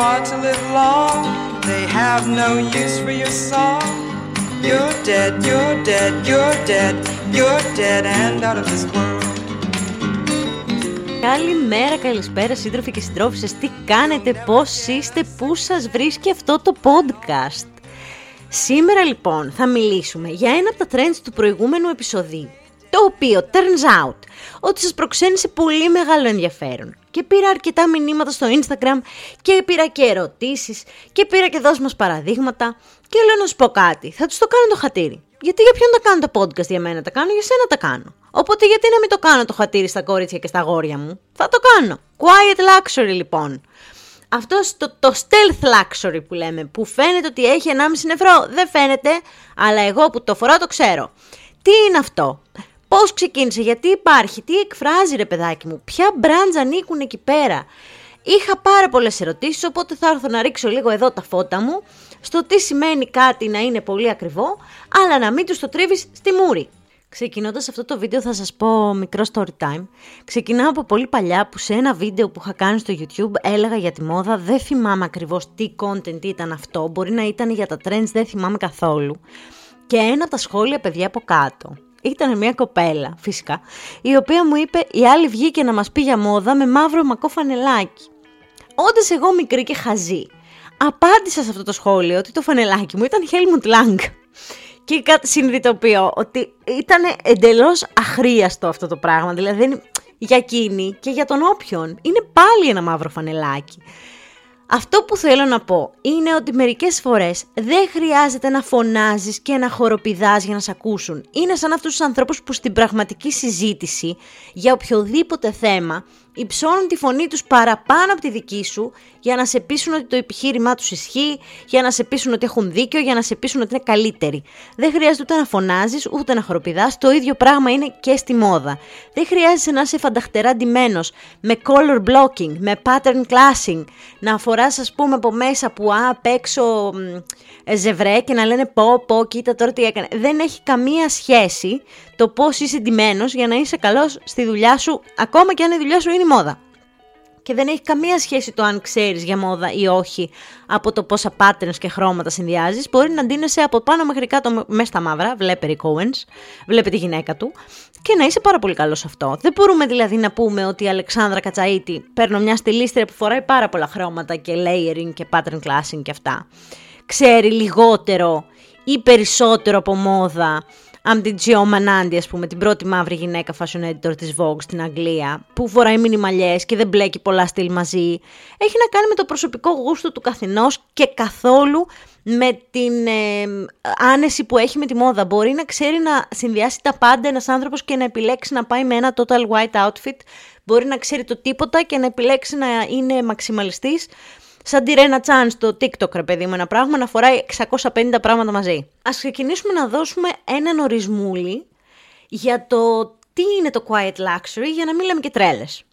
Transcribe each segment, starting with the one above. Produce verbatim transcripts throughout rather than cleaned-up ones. want to live long, they have no use for your song. You're dead, you're dead, you're dead, you're dead and out of this world. Καλημέρα, καλησπέρα σύντροφοι και συντρόφισσες. Τι κάνετε, πώς είστε, πού σας βρίσκει αυτό το podcast? Σήμερα λοιπόν θα μιλήσουμε για ένα από τα trends του προηγούμενου επεισοδίου, το οποίο turns out ότι σας προξένησε πολύ μεγάλο ενδιαφέρον. Και πήρα αρκετά μηνύματα στο Instagram και πήρα και ερωτήσεις και πήρα και δώσ' μας παραδείγματα. Και λέω να σου πω κάτι, θα τους το κάνω το χατήρι. Γιατί για ποιον τα κάνω τα podcast, για μένα τα κάνω, για σένα τα κάνω. Οπότε γιατί να μην το κάνω το χατήρι στα κόριτσια και στα αγόρια μου? Θα το κάνω. Quiet luxury λοιπόν. Αυτό το, το stealth luxury που λέμε, που φαίνεται ότι έχει ενάμιση ευρώ, δεν φαίνεται, αλλά εγώ που το φοράω το ξέρω. Τι είναι αυτό? Πώς ξεκίνησε, γιατί υπάρχει, τι εκφράζει ρε παιδάκι μου, ποια brands ανήκουν εκεί πέρα? Είχα πάρα πολλές ερωτήσεις, οπότε θα έρθω να ρίξω λίγο εδώ τα φώτα μου στο τι σημαίνει κάτι να είναι πολύ ακριβό, αλλά να μην τους το τρίβεις στη μούρη. Ξεκινώντας αυτό το βίντεο θα σας πω μικρό story time. Ξεκινάω από πολύ παλιά που σε ένα βίντεο που είχα κάνει στο YouTube έλεγα για τη μόδα, δεν θυμάμαι ακριβώς τι content ήταν αυτό, μπορεί να ήταν για τα trends, δεν θυμάμαι καθόλου. Και ένα από τα σχόλια παιδιά από κάτω ήταν μια κοπέλα, φυσικά, η οποία μου είπε «Η άλλη βγήκε να μας πει για μόδα με μαύρο μακό φανελάκι». Όντας εγώ μικρή και χαζή, απάντησα σε αυτό το σχόλιο ότι το φανελάκι μου ήταν Helmut Lang. Και συνειδητοποιώ ότι ήταν εντελώς αχρίαστο αυτό το πράγμα, δηλαδή για εκείνη και για τον όποιον. Είναι πάλι ένα μαύρο φανελάκι. Αυτό που θέλω να πω είναι ότι μερικές φορές δεν χρειάζεται να φωνάζεις και να χοροπηδάς για να σε ακούσουν. Είναι σαν αυτούς τους ανθρώπους που στην πραγματική συζήτηση για οποιοδήποτε θέμα υψώνουν τη φωνή τους παραπάνω από τη δική σου για να σε πείσουν ότι το επιχείρημά τους ισχύει, για να σε πείσουν ότι έχουν δίκιο, για να σε πείσουν ότι είναι καλύτεροι. Δεν χρειάζεται ούτε να φωνάζεις, ούτε να χοροπηδάς. Το ίδιο πράγμα είναι και στη μόδα. Δεν χρειάζεσαι να είσαι φανταχτερά ντυμένος, με color blocking, με pattern clashing, να φοράς ας πούμε από μέσα που α, απ' έξω ε, ζευρέ και να λένε πω, πω, κοίτα τώρα τι έκανε. Δεν έχει καμία σχέση το πώς είσαι ντυμένος για να είσαι καλός στη δουλειά σου, ακόμα και αν η δουλειά σου είναι η μόδα. Και δεν έχει καμία σχέση το αν ξέρεις για μόδα ή όχι από το πόσα patterns και χρώματα συνδυάζεις. Μπορεί να ντύνεσαι από πάνω μέχρι κάτω μέσα στα μαύρα, βλέπε Rick Owens, βλέπε τη γυναίκα του, και να είσαι πάρα πολύ καλός σε αυτό. Δεν μπορούμε δηλαδή να πούμε ότι η Αλεξάνδρα Κατσαΐτη, παίρνω μια στυλίστρια που φοράει πάρα πολλά χρώματα και layering και pattern clashing και αυτά, ξέρει λιγότερο ή περισσότερο από μόδα από την Gio Manandi, ας πούμε, την πρώτη μαύρη γυναίκα fashion editor της Vogue στην Αγγλία, που φοράει μινιμαλιές και δεν μπλέκει πολλά στυλ μαζί. Έχει να κάνει με το προσωπικό γούστο του καθενός και καθόλου με την ε, άνεση που έχει με τη μόδα. Μπορεί να ξέρει να συνδυάσει τα πάντα ένας άνθρωπος και να επιλέξει να πάει με ένα total white outfit. Μπορεί να ξέρει το τίποτα και να επιλέξει να είναι μαξιμαλιστής. Σαν τη Ρένα Τσαν στο TikTok, ρε παιδί μου, ένα πράγμα να φοράει εξακόσια πενήντα πράγματα μαζί. Ας ξεκινήσουμε να δώσουμε έναν ορισμούλη για το τι είναι το quiet luxury, για να μην λέμε και τρέλες.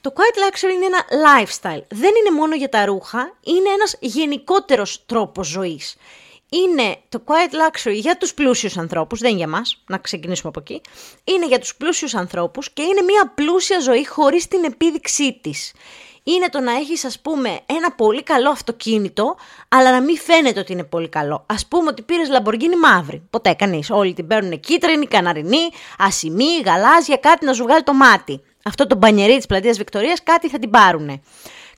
Το quiet luxury είναι ένα lifestyle. Δεν είναι μόνο για τα ρούχα, είναι ένας γενικότερος τρόπος ζωής. Είναι το quiet luxury για τους πλούσιους ανθρώπους, δεν για μας, να ξεκινήσουμε από εκεί. Είναι για τους πλούσιους ανθρώπους και είναι μια πλούσια ζωή χωρίς την επίδειξή της. Είναι το να έχεις ας πούμε ένα πολύ καλό αυτοκίνητο, αλλά να μην φαίνεται ότι είναι πολύ καλό. Ας πούμε ότι πήρες Lamborghini μαύρη. Ποτέ κανείς. Όλοι την παίρνουν κίτρινη, καναρινή, ασημή, γαλάζια, κάτι να σου βγάλει το μάτι. Αυτό το μπανιερί της πλατείας Βικτωρίας κάτι θα την πάρουνε.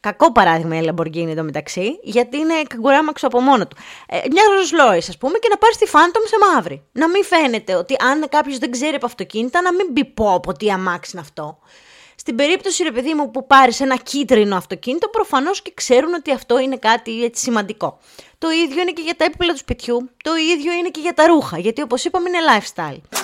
Κακό παράδειγμα η Lamborghini εδώ μεταξύ, γιατί είναι καγκουράμαξο από μόνο του. Ε, μια Rolls-Royce ας πούμε και να πάρεις τη Phantom σε μαύρη. Να μην φαίνεται ότι αν κάποιος δεν ξέρει από αυτοκίνητα, να μην πει πω από τι αμάξι είναι αυτό. Στην περίπτωση, ρε παιδί μου, που πάρεις ένα κίτρινο αυτοκίνητο, προφανώς και ξέρουν ότι αυτό είναι κάτι έτσι σημαντικό. Το ίδιο είναι και για τα έπιπλα του σπιτιού, το ίδιο είναι και για τα ρούχα, γιατί όπως είπαμε είναι lifestyle.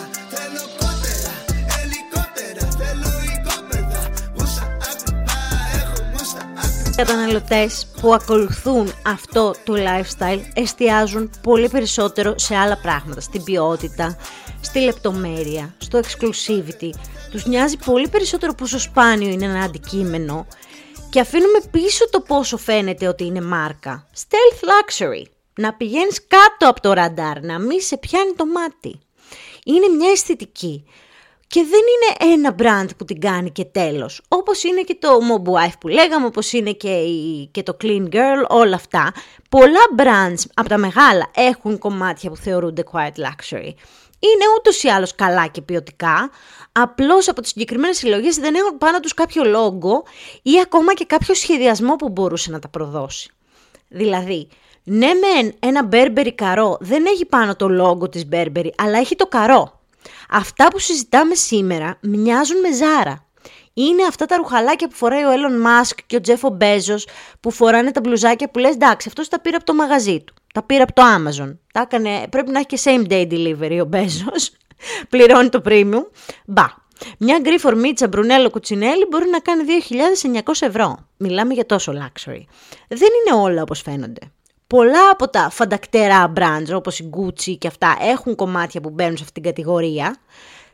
Οι καταναλωτές που ακολουθούν αυτό το lifestyle εστιάζουν πολύ περισσότερο σε άλλα πράγματα, στην ποιότητα, στη λεπτομέρεια, στο exclusivity. Τους νοιάζει πολύ περισσότερο πόσο σπάνιο είναι ένα αντικείμενο και αφήνουμε πίσω το πόσο φαίνεται ότι είναι μάρκα. Stealth luxury. Να πηγαίνεις κάτω από το ραντάρ, να μην σε πιάνει το μάτι. Είναι μια αισθητική Και δεν είναι ένα brand που την κάνει και τέλος. Όπως είναι και το Mob Wife που λέγαμε, όπως είναι και, η, και το Clean Girl, όλα αυτά. Πολλά brands από τα μεγάλα έχουν κομμάτια που θεωρούνται quiet luxury. Είναι ούτως ή άλλως καλά και ποιοτικά, απλώς από τις συγκεκριμένες συλλογές δεν έχουν πάνω τους κάποιο λόγο ή ακόμα και κάποιο σχεδιασμό που μπορούσε να τα προδώσει. Δηλαδή, ναι μεν ένα Burberry καρό δεν έχει πάνω το λόγο της Burberry, αλλά έχει το καρό. Αυτά που συζητάμε σήμερα μοιάζουν με Zara. Είναι αυτά τα ρουχαλάκια που φοράει ο Elon Musk και ο Jeff Bezos που φοράνε τα μπλουζάκια που λες εντάξει, αυτός τα πήρε από το μαγαζί του, τα πήρε από το Amazon. Τα έκανε, πρέπει να έχει και same day delivery ο Bezos, πληρώνει το premium. Μπα, μια γκρι φορμίτσα Brunello Cucinelli μπορεί να κάνει δύο χιλιάδες εννιακόσια ευρώ. Μιλάμε για τόσο luxury. Δεν είναι όλα όπως φαίνονται. Πολλά από τα φαντακτερά brands όπως η Gucci και αυτά έχουν κομμάτια που μπαίνουν σε αυτήν την κατηγορία.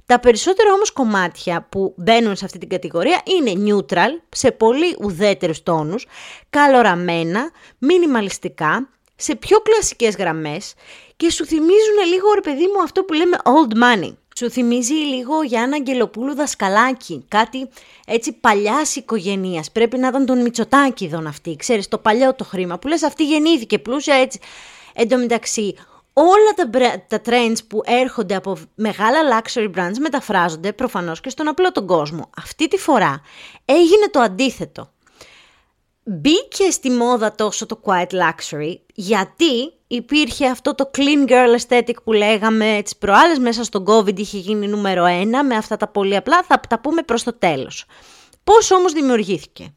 Τα περισσότερα όμως κομμάτια που μπαίνουν σε αυτή την κατηγορία είναι neutral, σε πολύ ουδέτερους τόνους, καλοραμένα, μινιμαλιστικά, σε πιο κλασικές γραμμές και σου θυμίζουν λίγο, ρε παιδί μου, αυτό που λέμε old money. Σου θυμίζει λίγο Γιάννα Αγγελοπούλου Δασκαλάκη, κάτι έτσι παλιάς οικογένειας. Πρέπει να ήταν τον Μητσοτάκηδον αυτή, ξέρεις, το παλιό το χρήμα που λες αυτή γεννήθηκε πλούσια έτσι. Εν τω μεταξύ, όλα τα, τα trends που έρχονται από μεγάλα luxury brands μεταφράζονται προφανώς και στον απλό τον κόσμο. Αυτή τη φορά έγινε το αντίθετο. Μπήκε στη μόδα τόσο το quiet luxury γιατί υπήρχε αυτό το clean girl aesthetic που λέγαμε τις προάλλες, μέσα στον COVID είχε γίνει νούμερο ένα, με αυτά τα πολύ απλά θα τα πούμε προς το τέλος. Πώς όμως δημιουργήθηκε?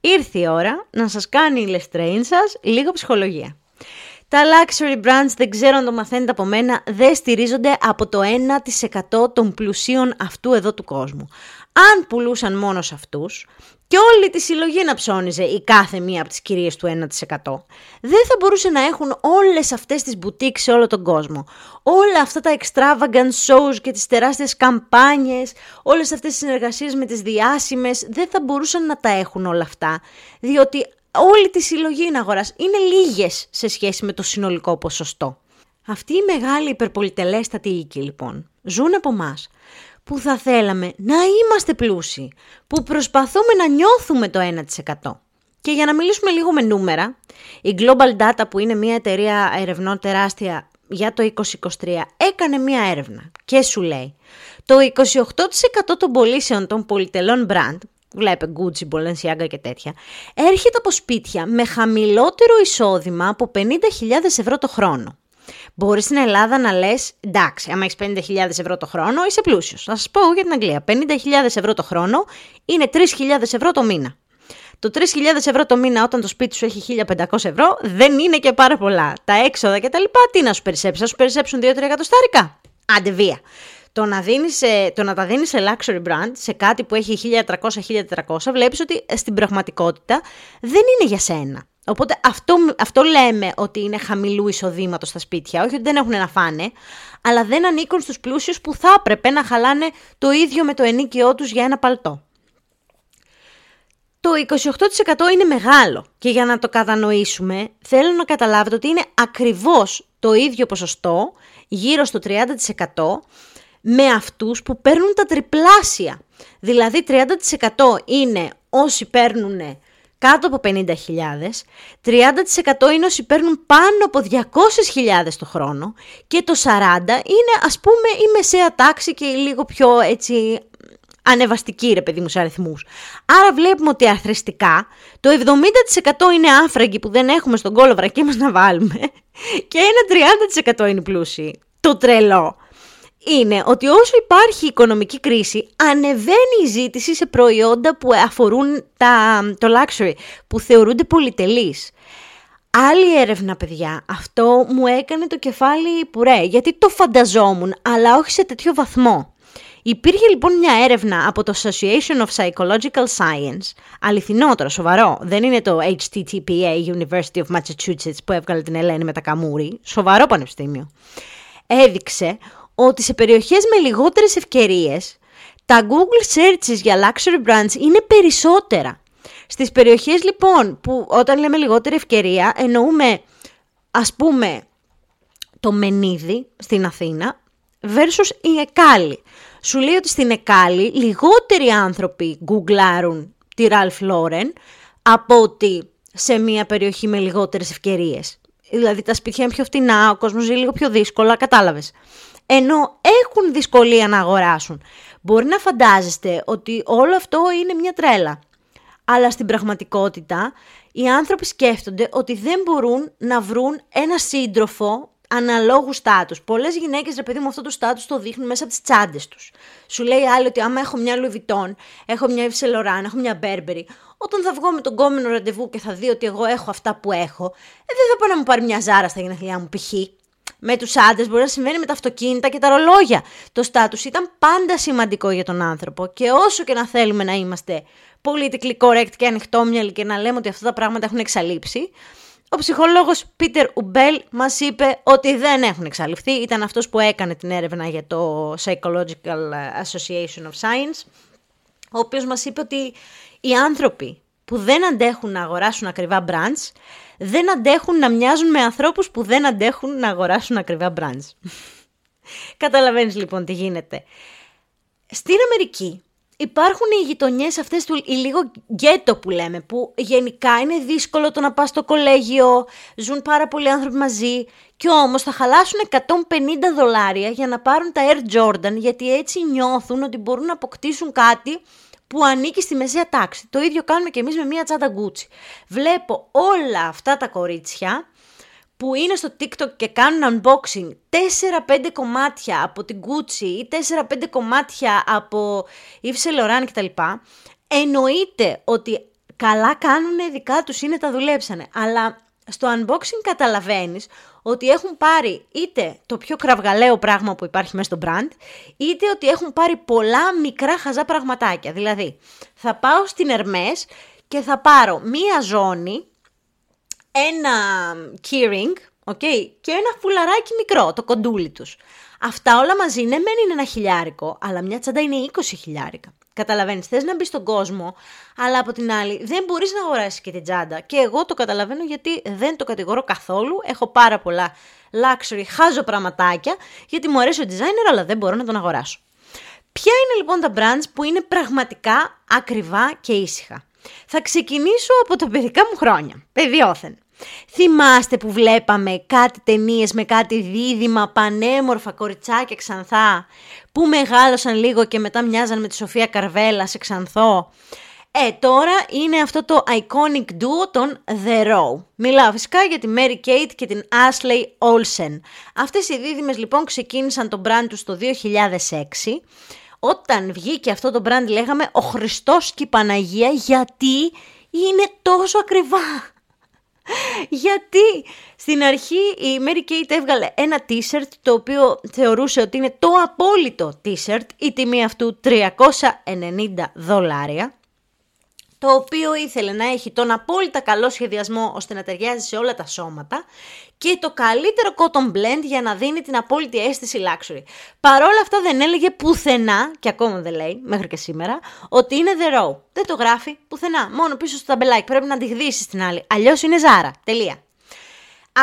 Ήρθε η ώρα να σας κάνει η Λεστρέιν σας λίγο ψυχολογία. Τα luxury brands, δεν ξέρω αν το μαθαίνετε από μένα, δεν στηρίζονται από το ένα τοις εκατό των πλουσίων αυτού εδώ του κόσμου. Αν πουλούσαν μόνο σε αυτούς και όλη τη συλλογή να ψώνιζε η κάθε μία από τις κυρίες του ένα τοις εκατό, δεν θα μπορούσε να έχουν όλες αυτές τις μπουτίκ σε όλο τον κόσμο. Όλα αυτά τα extravagant shows και τις τεράστιες καμπάνιες, όλες αυτές τις συνεργασίες με τις διάσημες, δεν θα μπορούσαν να τα έχουν όλα αυτά, διότι όλη τη συλλογή είναι αγοράς, είναι λίγες σε σχέση με το συνολικό ποσοστό. Αυτοί οι μεγάλοι υπερπολιτελέστατοι οίκοι λοιπόν ζουν από εμάς, που θα θέλαμε να είμαστε πλούσιοι, που προσπαθούμε να νιώθουμε το ένα τοις εκατό. Και για να μιλήσουμε λίγο με νούμερα, η Global Data, που είναι μια εταιρεία ερευνών τεράστια για το είκοσι είκοσι τρία, έκανε μια έρευνα και σου λέει το είκοσι οκτώ τοις εκατό των πωλήσεων των πολυτελών brand, βλέπε Gucci, Balenciaga και τέτοια, έρχεται από σπίτια με χαμηλότερο εισόδημα από πενήντα χιλιάδες ευρώ το χρόνο. Μπορείς στην Ελλάδα να λες, εντάξει, άμα έχεις πενήντα χιλιάδες ευρώ το χρόνο, είσαι πλούσιος. Θα σας πω για την Αγγλία, πενήντα χιλιάδες ευρώ το χρόνο είναι τρεις χιλιάδες ευρώ το μήνα. Το τρεις χιλιάδες ευρώ το μήνα, όταν το σπίτι σου έχει χίλια πεντακόσια ευρώ, δεν είναι και πάρα πολλά. Τα έξοδα και τα λοιπά, τι να σου περισσέψει, θα σου περισσέψουν δύο με τρία εκατοστάρικα. Άντε βία. Το να, δίνεις, το να τα δίνεις σε luxury brand, σε κάτι που έχει χίλια τριακόσια με χίλια τετρακόσια, βλέπεις ότι στην πραγματικότητα δεν είναι για σένα. Οπότε αυτό, αυτό λέμε ότι είναι χαμηλού εισοδήματος στα σπίτια, όχι ότι δεν έχουν να φάνε, αλλά δεν ανήκουν στους πλούσιους που θα έπρεπε να χαλάνε το ίδιο με το ενοίκιό τους για ένα παλτό. Το είκοσι οκτώ τοις εκατό είναι μεγάλο και για να το κατανοήσουμε θέλω να καταλάβετε ότι είναι ακριβώς το ίδιο ποσοστό, γύρω στο τριάντα τοις εκατό, με αυτούς που παίρνουν τα τριπλάσια. Δηλαδή τριάντα τοις εκατό είναι όσοι παίρνουν κάτω από πενήντα χιλιάδες, τριάντα τοις εκατό είναι όσοι παίρνουν πάνω από διακόσιες χιλιάδες το χρόνο και το σαράντα τοις εκατό είναι, ας πούμε, η μεσαία τάξη και η λίγο πιο έτσι ανεβαστική, ρε παιδί μου, σε αριθμούς. Άρα βλέπουμε ότι αρθριστικά το εβδομήντα τοις εκατό είναι άφραγοι που δεν έχουμε στον κόλο βρακή μας να βάλουμε και ένα τριάντα τοις εκατό είναι πλούσιοι. Το τρελό είναι ότι όσο υπάρχει οικονομική κρίση, ανεβαίνει η ζήτηση σε προϊόντα που αφορούν τα, το luxury, που θεωρούνται πολυτελείς. Άλλη έρευνα, παιδιά, αυτό μου έκανε το κεφάλι πουρέ, γιατί το φανταζόμουν, αλλά όχι σε τέτοιο βαθμό. Υπήρχε λοιπόν μια έρευνα από το Association of Psychological Science, αληθινότερο, σοβαρό, δεν είναι το H T T P A, University of Massachusetts, που έβγαλε την Ελένη με τα καμούρι, σοβαρό πανεπιστήμιο, έδειξε ότι σε περιοχές με λιγότερες ευκαιρίες, τα Google searches για luxury brands είναι περισσότερα. Στις περιοχές λοιπόν που όταν λέμε λιγότερη ευκαιρία, εννοούμε ας πούμε το Μενίδη στην Αθήνα versus η Εκάλη. σου λέει ότι στην Εκάλη λιγότεροι άνθρωποι γκουγκλάρουν τη Ralph Lauren από ότι σε μια περιοχή με λιγότερες ευκαιρίες. Δηλαδή τα σπίτια είναι πιο φτηνά, ο κόσμος ζει λίγο πιο δύσκολα, κατάλαβες. Ενώ έχουν δυσκολία να αγοράσουν. Μπορεί να φαντάζεστε ότι όλο αυτό είναι μια τρέλα. Αλλά στην πραγματικότητα οι άνθρωποι σκέφτονται ότι δεν μπορούν να βρουν ένα σύντροφο αναλόγου στάτους. Πολλές γυναίκες, ρε παιδί μου, αυτό το στάτους το δείχνουν μέσα από τις τσάντες τους. Σου λέει άλλη ότι άμα έχω μια Louis Vuitton, έχω μια Yves Saint Laurent, έχω μια Burberry, όταν θα βγω με τον κόμενο ραντεβού και θα δει ότι εγώ έχω αυτά που έχω, ε, δεν θα πάω να μου πάρει μια Zara στα γενέθλιά μου π.χ. Με τους άντρες μπορεί να συμβαίνει με τα αυτοκίνητα και τα ρολόγια. Το στάτους ήταν πάντα σημαντικό για τον άνθρωπο και όσο και να θέλουμε να είμαστε politically correct και ανοιχτόμυαλοι και να λέμε ότι αυτά τα πράγματα έχουν εξαλείψει, ο ψυχολόγος Peter Ubbel μας είπε ότι δεν έχουν εξαλειφθεί. Ήταν αυτός που έκανε την έρευνα για το Psychological Association of Science, ο οποίος μας είπε ότι οι άνθρωποι που δεν αντέχουν να αγοράσουν ακριβά brands, δεν αντέχουν να μοιάζουν με ανθρώπους που δεν αντέχουν να αγοράσουν ακριβά brands. Καταλαβαίνεις λοιπόν τι γίνεται. Στην Αμερική υπάρχουν οι γειτονιές αυτές του οι λίγο γκέτο που λέμε, που γενικά είναι δύσκολο το να πας στο κολέγιο, ζουν πάρα πολλοί άνθρωποι μαζί και όμως θα χαλάσουν εκατόν πενήντα δολάρια για να πάρουν τα Air Jordan, γιατί έτσι νιώθουν ότι μπορούν να αποκτήσουν κάτι που ανήκει στη μεσαία τάξη. Το ίδιο κάνουμε και εμείς με μία τσάντα Gucci. Βλέπω όλα αυτά τα κορίτσια που είναι στο TikTok και κάνουν unboxing τέσσερα πέντε κομμάτια από την Gucci ή τέσσερα πέντε κομμάτια από Yves Saint Laurent κτλ. Εννοείται ότι καλά κάνουνε, δικά τους είναι, τα δουλέψανε. Αλλά στο unboxing καταλαβαίνεις ότι έχουν πάρει είτε το πιο κραυγαλαίο πράγμα που υπάρχει μέσα στο brand, είτε ότι έχουν πάρει πολλά μικρά χαζά πραγματάκια. Δηλαδή, θα πάω στην Hermes και θα πάρω μία ζώνη, ένα keyring, okay, και ένα φουλαράκι μικρό, το κοντούλι τους. Αυτά όλα μαζί, ναι, μένει είναι ένα χιλιάρικο, αλλά μια τσάντα είναι είκοσι χιλιάρικα. Καταλαβαίνεις, θες να μπει στον κόσμο, αλλά από την άλλη δεν μπορείς να αγοράσεις και την τσάντα. Και εγώ το καταλαβαίνω γιατί δεν το κατηγορώ καθόλου. Έχω πάρα πολλά luxury, χάζω πραγματάκια, γιατί μου αρέσει ο designer, αλλά δεν μπορώ να τον αγοράσω. Ποια είναι λοιπόν τα brands που είναι πραγματικά ακριβά και ήσυχα? Θα ξεκινήσω από τα παιδικά μου χρόνια, παιδιόθεν. Θυμάστε που βλέπαμε κάτι ταινίες με κάτι δίδυμα, πανέμορφα κοριτσάκια ξανθά, που μεγάλωσαν λίγο και μετά μοιάζαν με τη Σοφία Καρβέλα σε ξανθό? Ε, τώρα είναι αυτό το iconic duo των The Row. Μιλάω φυσικά για τη Mary Kate και την Ashley Olsen. Αυτές οι δίδυμες λοιπόν ξεκίνησαν το brand τους το δύο χιλιάδες έξι. Όταν βγήκε αυτό το brand λέγαμε «Ο Χριστός και η Παναγία», γιατί είναι τόσο ακριβά. Γιατί στην αρχή η Mary Kate έβγαλε ένα t-shirt το οποίο θεωρούσε ότι είναι το απόλυτο t-shirt, η τιμή αυτού τριακόσια ενενήντα δολάρια, το οποίο ήθελε να έχει τον απόλυτα καλό σχεδιασμό ώστε να ταιριάζει σε όλα τα σώματα και το καλύτερο cotton blend για να δίνει την απόλυτη αίσθηση luxury. Παρόλα αυτά δεν έλεγε πουθενά, και ακόμα δεν λέει μέχρι και σήμερα, ότι είναι The Row. Δεν το γράφει πουθενά, μόνο πίσω στο ταμπελάκι, πρέπει να αντιγδύσεις την άλλη, αλλιώς είναι Zara, τελεία.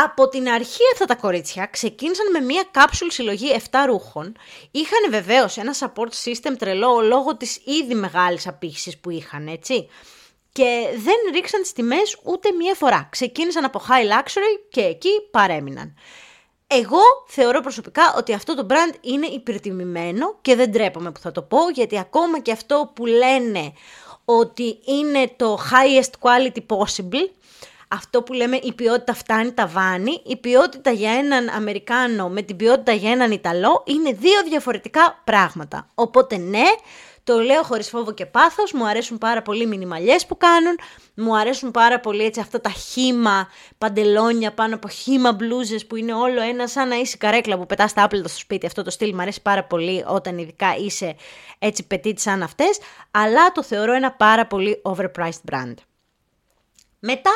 Από την αρχή αυτά τα κορίτσια ξεκίνησαν με μία κάψουλ συλλογή επτά ρούχων. Είχαν βεβαίως ένα support system τρελό λόγω της ήδη μεγάλης απήχησης που είχαν, έτσι. Και δεν ρίξαν τις τιμές ούτε μία φορά. Ξεκίνησαν από high luxury και εκεί παρέμειναν. Εγώ θεωρώ προσωπικά ότι αυτό το brand είναι υπερτιμημένο και δεν ντρέπομαι που θα το πω, γιατί ακόμα και αυτό που λένε ότι είναι το highest quality possible, αυτό που λέμε η ποιότητα φτάνει τα βάνη, η ποιότητα για έναν Αμερικάνο με την ποιότητα για έναν Ιταλό είναι δύο διαφορετικά πράγματα. Οπότε ναι, το λέω χωρίς φόβο και πάθος, μου αρέσουν πάρα πολύ οι μινιμαλιές που κάνουν, μου αρέσουν πάρα πολύ έτσι αυτά τα χύμα παντελόνια πάνω από χύμα μπλούζες που είναι όλο ένα σαν να είσαι καρέκλα που πετάς τα άπλυτα στο σπίτι. Αυτό το στυλ μου αρέσει πάρα πολύ όταν ειδικά είσαι έτσι πετίτης σαν αυτές, αλλά το θεωρώ ένα πάρα πολύ overpriced brand. Μετά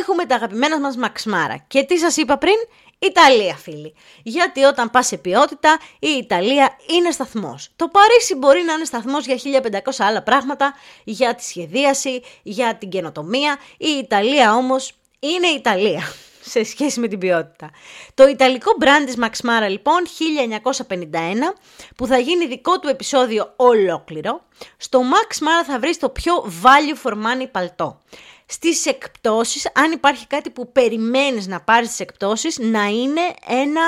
έχουμε τα αγαπημένα μας Max Mara. Και τι σας είπα πριν, Ιταλία φίλοι. Γιατί όταν πας σε ποιότητα, η Ιταλία είναι σταθμός. Το Παρίσι μπορεί να είναι σταθμός για χίλια πεντακόσια άλλα πράγματα, για τη σχεδίαση, για την καινοτομία. Η Ιταλία όμως είναι Ιταλία. σε σχέση με την ποιότητα. Το ιταλικό brand της Max Mara λοιπόν χίλια εννιακόσια πενήντα ένα, που θα γίνει δικό του επεισόδιο ολόκληρο. Στο Max Mara θα βρεις το πιο value for money παλτό. Στις εκπτώσεις, αν υπάρχει κάτι που περιμένεις να πάρεις στις εκπτώσεις, να είναι ένα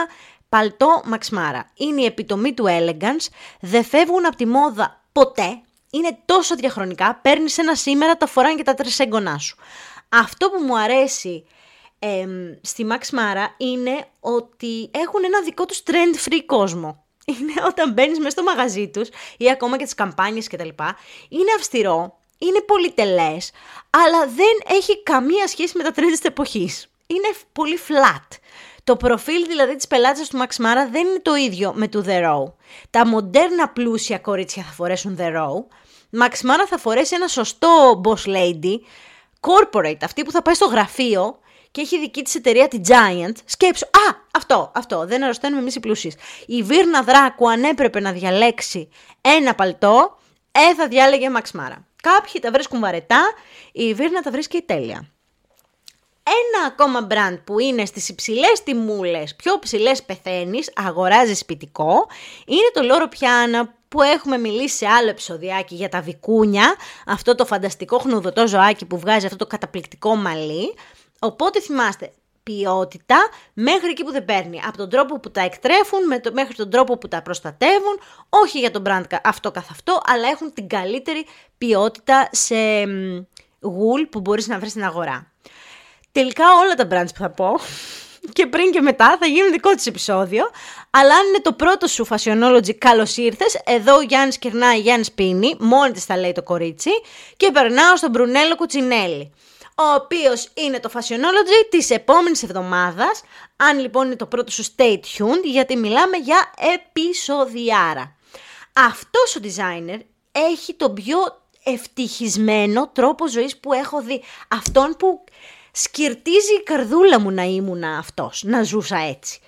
παλτό Max Mara. Είναι η επιτομή του elegance, δεν φεύγουν από τη μόδα ποτέ, είναι τόσο διαχρονικά, παίρνεις ένα σήμερα, τα φοράνε και τα τρισέγγονά σου. Αυτό που μου αρέσει ε, στη Max Mara είναι ότι έχουν ένα δικό τους trend free κόσμο. Είναι όταν μπαίνεις μέσα στο μαγαζί τους ή ακόμα και τις καμπάνιες κτλ. Είναι αυστηρό, είναι πολυτελές, αλλά δεν έχει καμία σχέση με τα trends της εποχής. Είναι πολύ flat. Το προφίλ δηλαδή της πελάτης του Max Mara δεν είναι το ίδιο με του The Row. Τα μοντέρνα πλούσια κορίτσια θα φορέσουν The Row. Max Mara θα φορέσει ένα σωστό boss lady, corporate, αυτή που θα πάει στο γραφείο και έχει δική της εταιρεία, τη Giant. Σκέψου, α, αυτό, αυτό, δεν αρρωσταίνουμε εμείς οι πλούσιες. Η Βίρνα Δράκου, αν έπρεπε να διαλέξει ένα παλτό, ε, θα διάλεγε Max Mara. Κάποιοι τα βρίσκουν βαρετά, η Βίρνα τα βρίσκει τέλεια. Ένα ακόμα μπραντ που είναι στις υψηλές τιμούλες, πιο ψηλές πεθαίνεις, αγοράζει σπιτικό, είναι το Loro Piana που έχουμε μιλήσει σε άλλο επεισοδιάκι για τα βικούνια, αυτό το φανταστικό χνουδωτό ζωάκι που βγάζει αυτό το καταπληκτικό μαλλί. Οπότε θυμάστε, ποιότητα μέχρι εκεί που δεν παίρνει, από τον τρόπο που τα εκτρέφουν μέχρι τον τρόπο που τα προστατεύουν, όχι για τον μπραντ αυτό καθ' αυτό, αλλά έχουν την καλύτερη ποιότητα σε γουλ που μπορείς να βρεις στην αγορά. Τελικά όλα τα brands που θα πω και πριν και μετά θα γίνουν δικό της επεισόδιο, αλλά αν είναι το πρώτο σου Fashionology, καλώς ήρθες. Εδώ ο Γιάννης κερνάει, Γιάννης πίνει, μόνη της θα λέει το κορίτσι, και περνάω στον Μπρουνέλο Κουτσινέλη, ο οποίος είναι το Fashionology της επόμενης εβδομάδας. Αν λοιπόν είναι το πρώτο σου, stay tuned, γιατί μιλάμε για επεισοδιάρα. Αυτός ο designer έχει τον πιο ευτυχισμένο τρόπο ζωής που έχω δει, αυτόν που... σκυρτίζει η καρδούλα μου να ήμουνα αυτός, να ζούσα έτσι.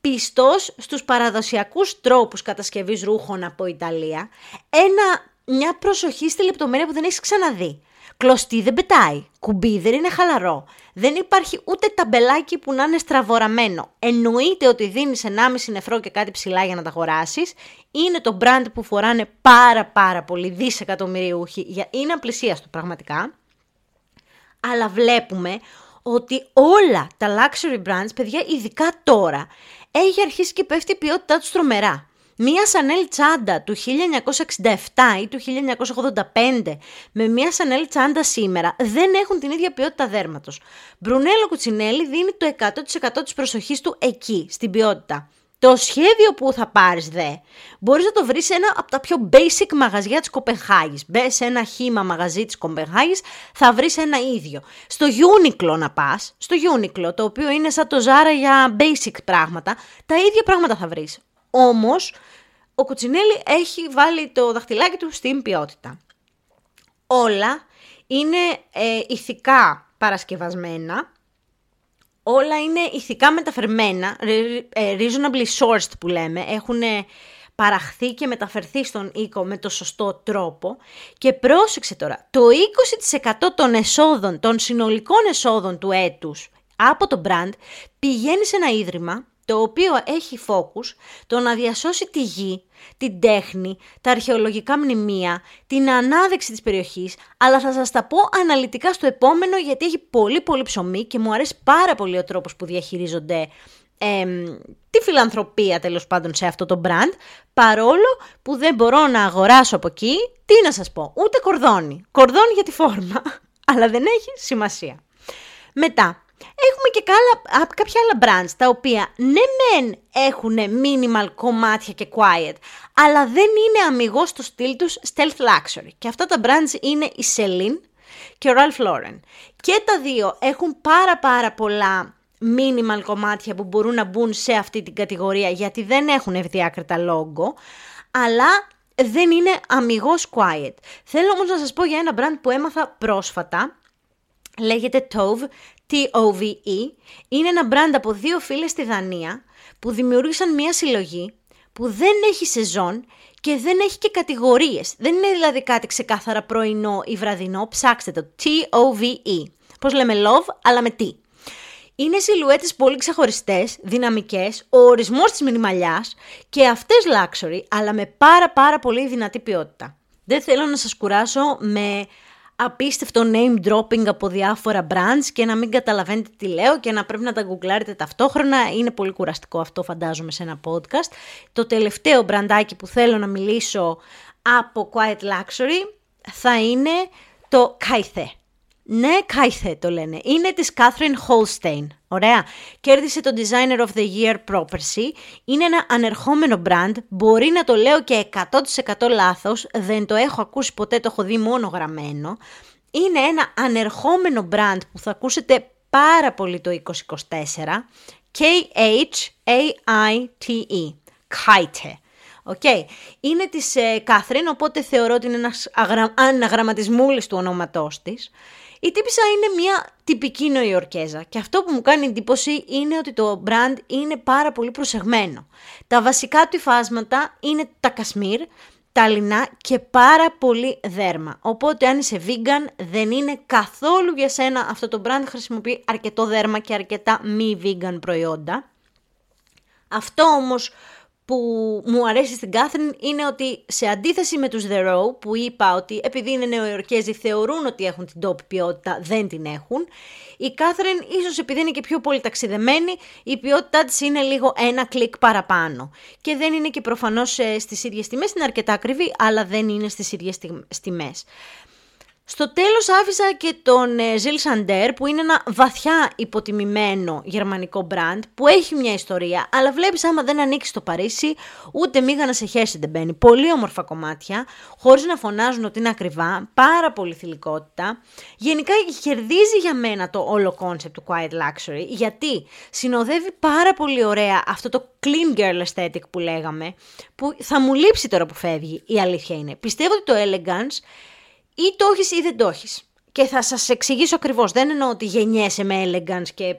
Πιστός στους παραδοσιακούς τρόπους κατασκευής ρούχων από Ιταλία, ένα, μια προσοχή στη λεπτομέρεια που δεν έχεις ξαναδεί. Κλωστή δεν πετάει, κουμπί δεν είναι χαλαρό, δεν υπάρχει ούτε ταμπελάκι που να είναι στραβοραμένο. Εννοείται ότι δίνεις ενάμιση νεφρό και κάτι ψηλά για να τα αγοράσεις. Είναι το brand που φοράνε πάρα πάρα πολύ δισεκατομμυριούχοι, είναι απλησίαστο πραγματικά. Αλλά βλέπουμε ότι όλα τα luxury brands, παιδιά, ειδικά τώρα, έχει αρχίσει και πέφτει η ποιότητά τους τρομερά. Μία Chanel τσάντα του χίλια εννιακόσια εξήντα επτά ή του χίλια εννιακόσια ογδόντα πέντε με μία Chanel τσάντα σήμερα δεν έχουν την ίδια ποιότητα δέρματος. Μπρουνέλο Κουτσινέλη δίνει το εκατό τοις εκατό της προσοχής του εκεί, στην ποιότητα. Το σχέδιο που θα πάρεις δε, μπορείς να το βρεις σε ένα από τα πιο basic μαγαζιά της Κοπενχάγης. Μπες σε ένα χήμα μαγαζί της Κοπενχάγης, θα βρεις ένα ίδιο. Στο Uniqlo να πας, στο Uniqlo, το οποίο είναι σαν το Zara για basic πράγματα, τα ίδια πράγματα θα βρεις. Όμως, ο Κουτσινέλη έχει βάλει το δαχτυλάκι του στην ποιότητα. Όλα είναι ε, ηθικά παρασκευασμένα. Όλα είναι ηθικά μεταφερμένα, reasonably sourced που λέμε, έχουν παραχθεί και μεταφερθεί στον οίκο με το σωστό τρόπο. Και πρόσεξε τώρα, το είκοσι τοις εκατό των εσόδων, των συνολικών εσόδων του έτους από το brand πηγαίνει σε ένα ίδρυμα το οποίο έχει focus το να διασώσει τη γη, την τέχνη, τα αρχαιολογικά μνημεία, την ανάδειξη της περιοχής, αλλά θα σας τα πω αναλυτικά στο επόμενο, γιατί έχει πολύ πολύ ψωμί και μου αρέσει πάρα πολύ ο τρόπος που διαχειρίζονται ε, τη φιλανθρωπία τέλος πάντων σε αυτό το brand, παρόλο που δεν μπορώ να αγοράσω από εκεί, τι να σας πω, ούτε κορδόνι, κορδόνι για τη φόρμα, αλλά δεν έχει σημασία. Μετά, έχουμε και καλά, κάποια άλλα brands τα οποία ναι μεν έχουν minimal κομμάτια και quiet, αλλά δεν είναι αμιγώς το στυλ τους stealth luxury. Και αυτά τα brands είναι η Celine και ο Ralph Lauren. Και τα δύο έχουν πάρα πάρα πολλά minimal κομμάτια που μπορούν να μπουν σε αυτή την κατηγορία, γιατί δεν έχουν ευδιάκριτα logo, αλλά δεν είναι αμιγώς quiet. Θέλω όμως να σας πω για ένα brand που έμαθα πρόσφατα, λέγεται Tove, τι ο βι ι, είναι ένα μπραντ από δύο φίλες στη Δανία που δημιούργησαν μια συλλογή που δεν έχει σεζόν και δεν έχει και κατηγορίες. Δεν είναι δηλαδή κάτι ξεκάθαρα πρωινό ή βραδινό, ψάξτε το, τι ο βι ι. Πώς λέμε love, αλλά με τι. Είναι σιλουέτες πολύ ξεχωριστές, δυναμικές, ο ορισμός της μινιμαλιάς και αυτές luxury, αλλά με πάρα πάρα πολύ δυνατή ποιότητα. Δεν θέλω να σας κουράσω με απίστευτο name dropping από διάφορα brands και να μην καταλαβαίνετε τι λέω και να πρέπει να τα γκουγκλάρετε ταυτόχρονα. Είναι πολύ κουραστικό αυτό, φαντάζομαι, σε ένα podcast. Το τελευταίο μπραντάκι που θέλω να μιλήσω από Quiet Luxury θα είναι το Khaite. Ναι, Khaite το λένε. Είναι της Catherine Holstein. Ωραία. Κέρδισε το Designer of the Year πρόπερση. Είναι ένα ανερχόμενο brand. Μπορεί να το λέω και εκατό τοις εκατό λάθος. Δεν το έχω ακούσει ποτέ, το έχω δει μόνο γραμμένο. Είναι ένα ανερχόμενο brand που θα ακούσετε πάρα πολύ το είκοσι είκοσι τέσσερα. K-H-A-I-T-E. Khaite. Okay. Είναι της Κάθριν, οπότε θεωρώ ότι είναι ένας αγρα... αναγραμματισμούλης του ονόματός της. Η τύπισσα είναι μια τυπική Νοϊορκέζα και αυτό που μου κάνει εντύπωση είναι ότι το brand είναι πάρα πολύ προσεγμένο. Τα βασικά του υφάσματα είναι τα κασμίρ, τα λινά και πάρα πολύ δέρμα. Οπότε αν είσαι vegan δεν είναι καθόλου για σένα αυτό το brand, χρησιμοποιεί αρκετό δέρμα και αρκετά μη vegan προϊόντα. Αυτό όμως που μου αρέσει στην Κάθριν είναι ότι σε αντίθεση με τους The Row που είπα ότι επειδή είναι Νεοϊορκέζοι θεωρούν ότι έχουν την top ποιότητα, δεν την έχουν. Η Κάθριν ίσως επειδή είναι και πιο πολύ ταξιδεμένη, η ποιότητά της είναι λίγο ένα κλικ παραπάνω. Και δεν είναι και προφανώς στις ίδιες τιμές, είναι αρκετά ακριβή αλλά δεν είναι στις ίδιες τιμές. Στο τέλος άφησα και τον Ζιλ Σαντέρ που είναι ένα βαθιά υποτιμημένο γερμανικό μπραντ που έχει μια ιστορία, αλλά βλέπεις άμα δεν ανοίξει το Παρίσι ούτε μίγα να σε χέσει δεν μπαίνει. Πολύ όμορφα κομμάτια, χωρίς να φωνάζουν ότι είναι ακριβά, πάρα πολύ θηλυκότητα. Γενικά κερδίζει για μένα το όλο concept του Quiet Luxury γιατί συνοδεύει πάρα πολύ ωραία αυτό το clean girl aesthetic που λέγαμε, που θα μου λείψει τώρα που φεύγει, η αλήθεια είναι. Πιστεύω ότι το elegance ή το έχεις ή δεν το έχεις. Και θα σας εξηγήσω ακριβώς. Δεν εννοώ ότι γεννιέσαι με elegance και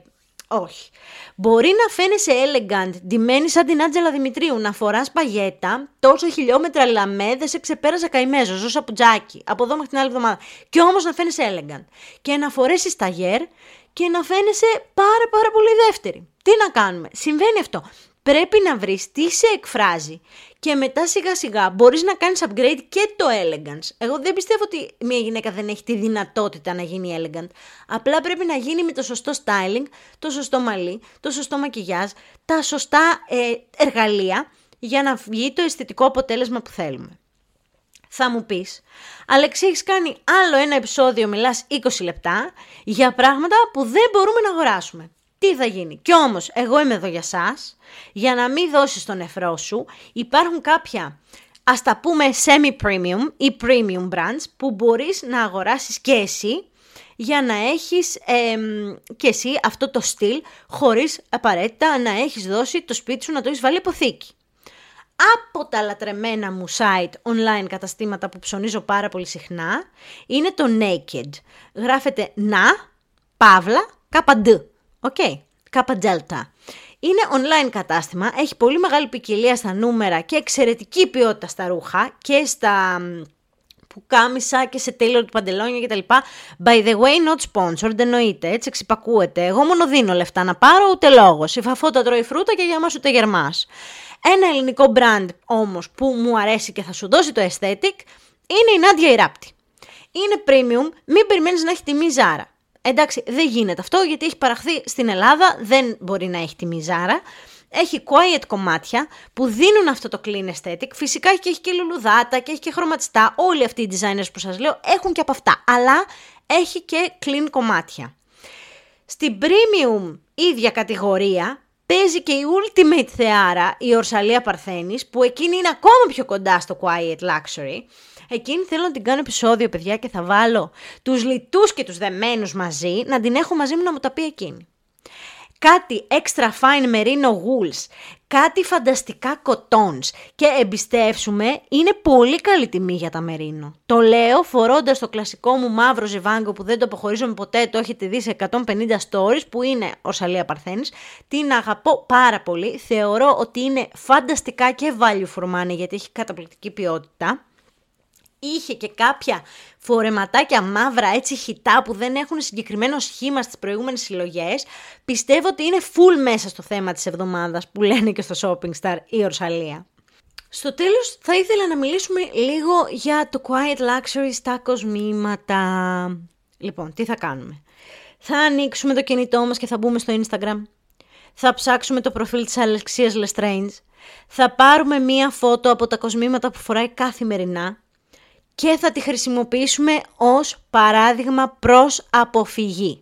όχι. Μπορεί να φαίνεσαι elegant, ντυμένη σαν την Άντζελα Δημητρίου, να φοράς παγέτα, τόσο χιλιόμετρα λαμέ, δεν σε ξεπέρασα καημέζο, ζώσα πουτζάκι, από εδώ μέχρι την άλλη εβδομάδα. Και όμως να φαίνεσαι elegant. Και να φορέσεις ταγέρ και να φαίνεσαι πάρα πάρα πολύ δεύτερη. Τι να κάνουμε, συμβαίνει αυτό. Πρέπει να βρεις τι σε εκφράζει και μετά σιγά σιγά μπορείς να κάνεις upgrade και το elegance. Εγώ δεν πιστεύω ότι μια γυναίκα δεν έχει τη δυνατότητα να γίνει elegant. Απλά πρέπει να γίνει με το σωστό styling, το σωστό μαλλί, το σωστό μακιγιάζ, τα σωστά ε, εργαλεία για να βγει το αισθητικό αποτέλεσμα που θέλουμε. Θα μου πεις, Αλεξή, έχεις κάνει άλλο ένα επεισόδιο, μιλάς είκοσι λεπτά για πράγματα που δεν μπορούμε να αγοράσουμε. Τι θα γίνει. Κι όμως εγώ είμαι εδώ για σας, για να μην δώσεις τον νεφρό σου. Υπάρχουν κάποια, ας τα πούμε semi-premium ή premium brands που μπορείς να αγοράσεις και εσύ για να έχεις ε, και εσύ αυτό το στυλ χωρίς απαραίτητα να έχεις δώσει το σπίτι σου να το έχεις βάλει υποθήκη. Από τα λατρεμένα μου site online καταστήματα που ψωνίζω πάρα πολύ συχνά είναι το Naked. Γράφεται να, παύλα, καπαντ. Οκ, okay. Καπαντζέλτα. Είναι online κατάστημα, έχει πολύ μεγάλη ποικιλία στα νούμερα και εξαιρετική ποιότητα στα ρούχα και στα πουκάμισα και σε tailored παντελόνια κτλ. By the way, not sponsored, εννοείται, έτσι εξυπακούεται. Εγώ μόνο δίνω λεφτά να πάρω, ούτε λόγος. Η Φαφότα τρώει φρούτα και για μας ούτε γερμάς. Ένα ελληνικό brand όμως που μου αρέσει και θα σου δώσει το aesthetic είναι η Νάντια Ιράπτη. Είναι premium, μην περιμένεις να έχει τιμή Ζάρα. Εντάξει, δεν γίνεται αυτό γιατί έχει παραχθεί στην Ελλάδα, δεν μπορεί να έχει τιμή Ζάρα. Έχει quiet κομμάτια που δίνουν αυτό το clean aesthetic. Φυσικά και έχει και λουλουδάτα και έχει και χρωματιστά. Όλοι αυτοί οι designers που σας λέω έχουν και από αυτά. Αλλά έχει και clean κομμάτια. Στην premium ίδια κατηγορία παίζει και η ultimate θεάρα, η Ορσαλία Παρθένης, που εκείνη είναι ακόμα πιο κοντά στο quiet luxury. Εκείνη θέλω να την κάνω επεισόδιο, παιδιά, και θα βάλω τους λιτούς και τους δεμένους μαζί, να την έχω μαζί μου να μου τα πει εκείνη. Κάτι extra fine merino wools, κάτι φανταστικά κοτόνς και εμπιστεύσουμε, είναι πολύ καλή τιμή για τα merino. Το λέω φορώντας το κλασικό μου μαύρο ζιβάγκο που δεν το αποχωρίζομαι ποτέ, το έχετε δει σε εκατόν πενήντα stories που είναι Ορσαλία Παρθένης. Την αγαπώ πάρα πολύ, θεωρώ ότι είναι φανταστικά και value for money γιατί έχει καταπληκτική ποιότητα. είχε και κάποια φορεματάκια μαύρα, έτσι χιτά, που δεν έχουν συγκεκριμένο σχήμα στις προηγούμενες συλλογές, πιστεύω ότι είναι full μέσα στο θέμα της εβδομάδας που λένε και στο Shopping Star η Ορσαλία. Στο τέλος θα ήθελα να μιλήσουμε λίγο για το Quiet Luxury στα κοσμήματα. Λοιπόν, τι θα κάνουμε? Θα ανοίξουμε το κινητό μας και θα μπούμε στο Instagram. Θα ψάξουμε το προφίλ της Αλεξίας Λεστρέινζ. Θα πάρουμε μία φώτο από τα κοσμήματα που φοράει καθημερινά και θα τη χρησιμοποιήσουμε ως παράδειγμα προς αποφυγή.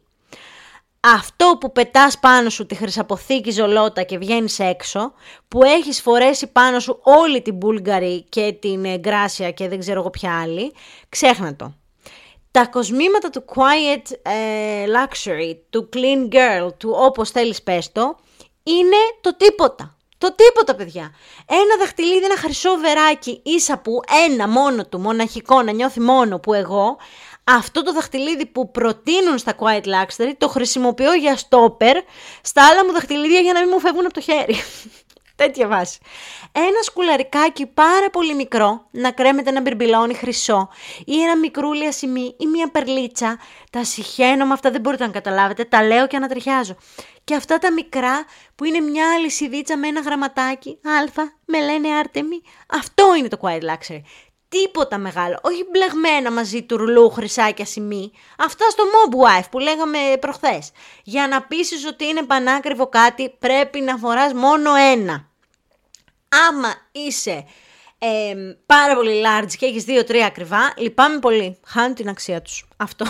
Αυτό που πετάς πάνω σου τη χρυσαποθήκη ζολότα και βγαίνεις έξω, που έχεις φορέσει πάνω σου όλη την Bulgari και την Γκράσια και δεν ξέρω εγώ ποια άλλη, ξέχνα το. Τα κοσμήματα του Quiet ε, Luxury, του Clean Girl, του όπως θέλεις πες το, είναι το τίποτα. Το τίποτα, παιδιά. Ένα δαχτυλίδι, ένα χρυσό βεράκι ίσα που ένα μόνο του, μοναχικό, να νιώθει μόνο που εγώ. Αυτό το δαχτυλίδι που προτείνουν στα Quiet Luxury το χρησιμοποιώ για στόπερ στα άλλα μου δαχτυλίδια για να μην μου φεύγουν από το χέρι. Τέτοια βάση. Ένα σκουλαρικάκι πάρα πολύ μικρό, να κρέμεται ένα μπιρμπιλόνι χρυσό ή ένα μικρούλι ασημί ή μια περλίτσα. Τα συχαίνω με αυτά, δεν μπορείτε να καταλάβετε, τα λέω και ανατριχιάζω. Και αυτά τα μικρά που είναι μια αλυσιδίτσα με ένα γραμματάκι, α, με λένε Άρτεμι, αυτό είναι το Quiet Luxury. Τίποτα μεγάλο, όχι μπλεγμένα μαζί τουρλού, χρυσάκια, σημεί. Αυτά στο mob wife που λέγαμε προχθές. Για να πείσεις ότι είναι πανάκριβο κάτι, πρέπει να φοράς μόνο ένα. Άμα είσαι ε, πάρα πολύ large και έχεις δύο-τρία ακριβά, λυπάμαι πολύ. Χάνουν την αξία τους. Αυτό.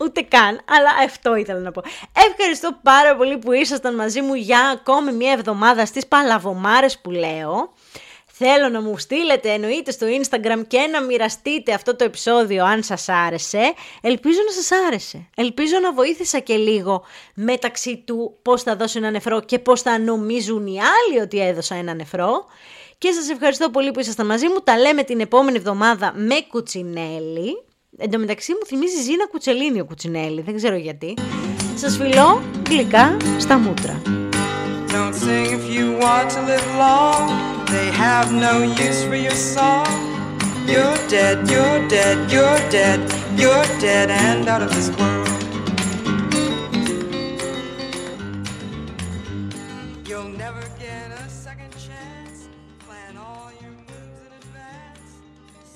Ούτε καν, αλλά αυτό ήθελα να πω. Ευχαριστώ πάρα πολύ που ήσασταν μαζί μου για ακόμη μια εβδομάδα στις παλαβομάρες που λέω. Θέλω να μου στείλετε εννοείται στο Instagram και να μοιραστείτε αυτό το επεισόδιο αν σας άρεσε. Ελπίζω να σας άρεσε. Ελπίζω να βοήθησα και λίγο μεταξύ του πώς θα δώσω ένα νεφρό και πώς θα νομίζουν οι άλλοι ότι έδωσα ένα νεφρό. Και σας ευχαριστώ πολύ που ήσασταν μαζί μου. Τα λέμε την επόμενη εβδομάδα με Κουτσινέλη. Εν τω μεταξύ μου θυμίζει Ζήνα Κουτσελίνη ο Κουτσινέλη. Δεν ξέρω γιατί. Σας φιλώ γλυκά στα μούτρα. Don't sing if you want to live long. They have no use for your song. You're dead, you're dead, you're dead, you're dead and out of this world. You'll never get a second chance. Plan all your moves in advance.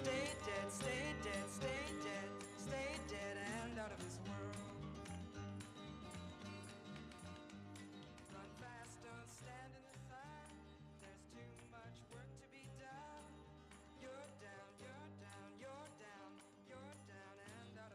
Stay dead, stay dead, stay dead, stay dead and out of this world.